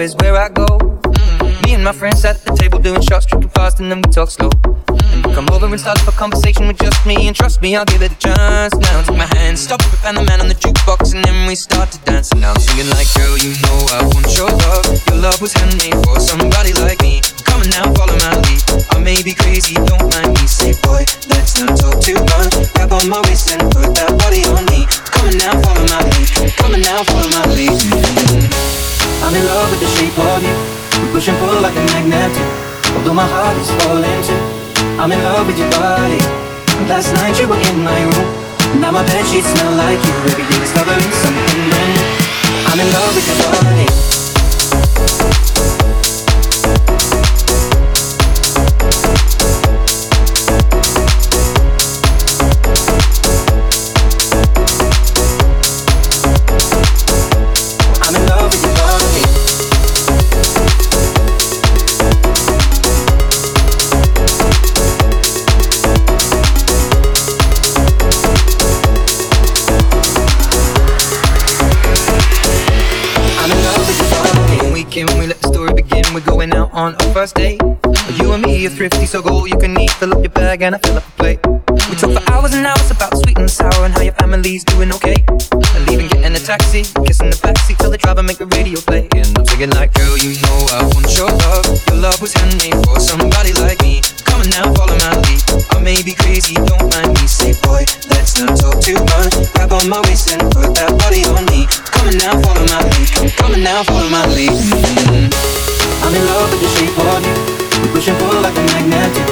Is where I go. Mm-hmm. Me and my friends sat at the table doing shots, drinking fast, and then we talk slow. Mm-hmm. Come over and start up a conversation with just me, and trust me, I'll give it a chance. Now take my hand, stop it, and the man on the jukebox, and then we start to dance. And now I'm singing like, girl, you know I want your love. Your love was handmade for somebody like me. Come on now, follow my lead. I may be crazy, don't mind me. Say, boy, let's not talk too much. Grab on my waist and put that body on me. Come on now, follow my lead. Come on now, follow my lead. Mm-hmm. I'm in love with the shape of you. We push and pull like a magnet do. Although my heart is falling too, I'm in love with your body. Last night you were in my room, now my bedsheets smell like you. Every day discovering something brand new. I'm in love with your body. We let the story begin, we're going out on our first date. You and me are thrifty, so go all you can eat. Fill up your bag and I fill up the plate. We talk for hours and hours about sweet and sour, and how your family's doing okay. And leaving, getting a taxi, kissing the backseat, tell the driver make the radio play. And I'm thinking like, girl, you know I want your love. Your love was handmade for somebody like me. Come on now, follow my lead. I may be crazy, don't mind me. Say, boy, let's not talk too much. Grab on my waist and put that body on me. Come on now, follow my lead. Come on now, follow my lead. I'm in love with the shape of you. We push and pull like a magnet do.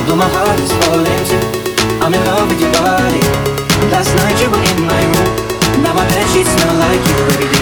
Although my heart is falling too, I'm in love with your body. Last night you were in my room, now my bedsheets smell like you every day.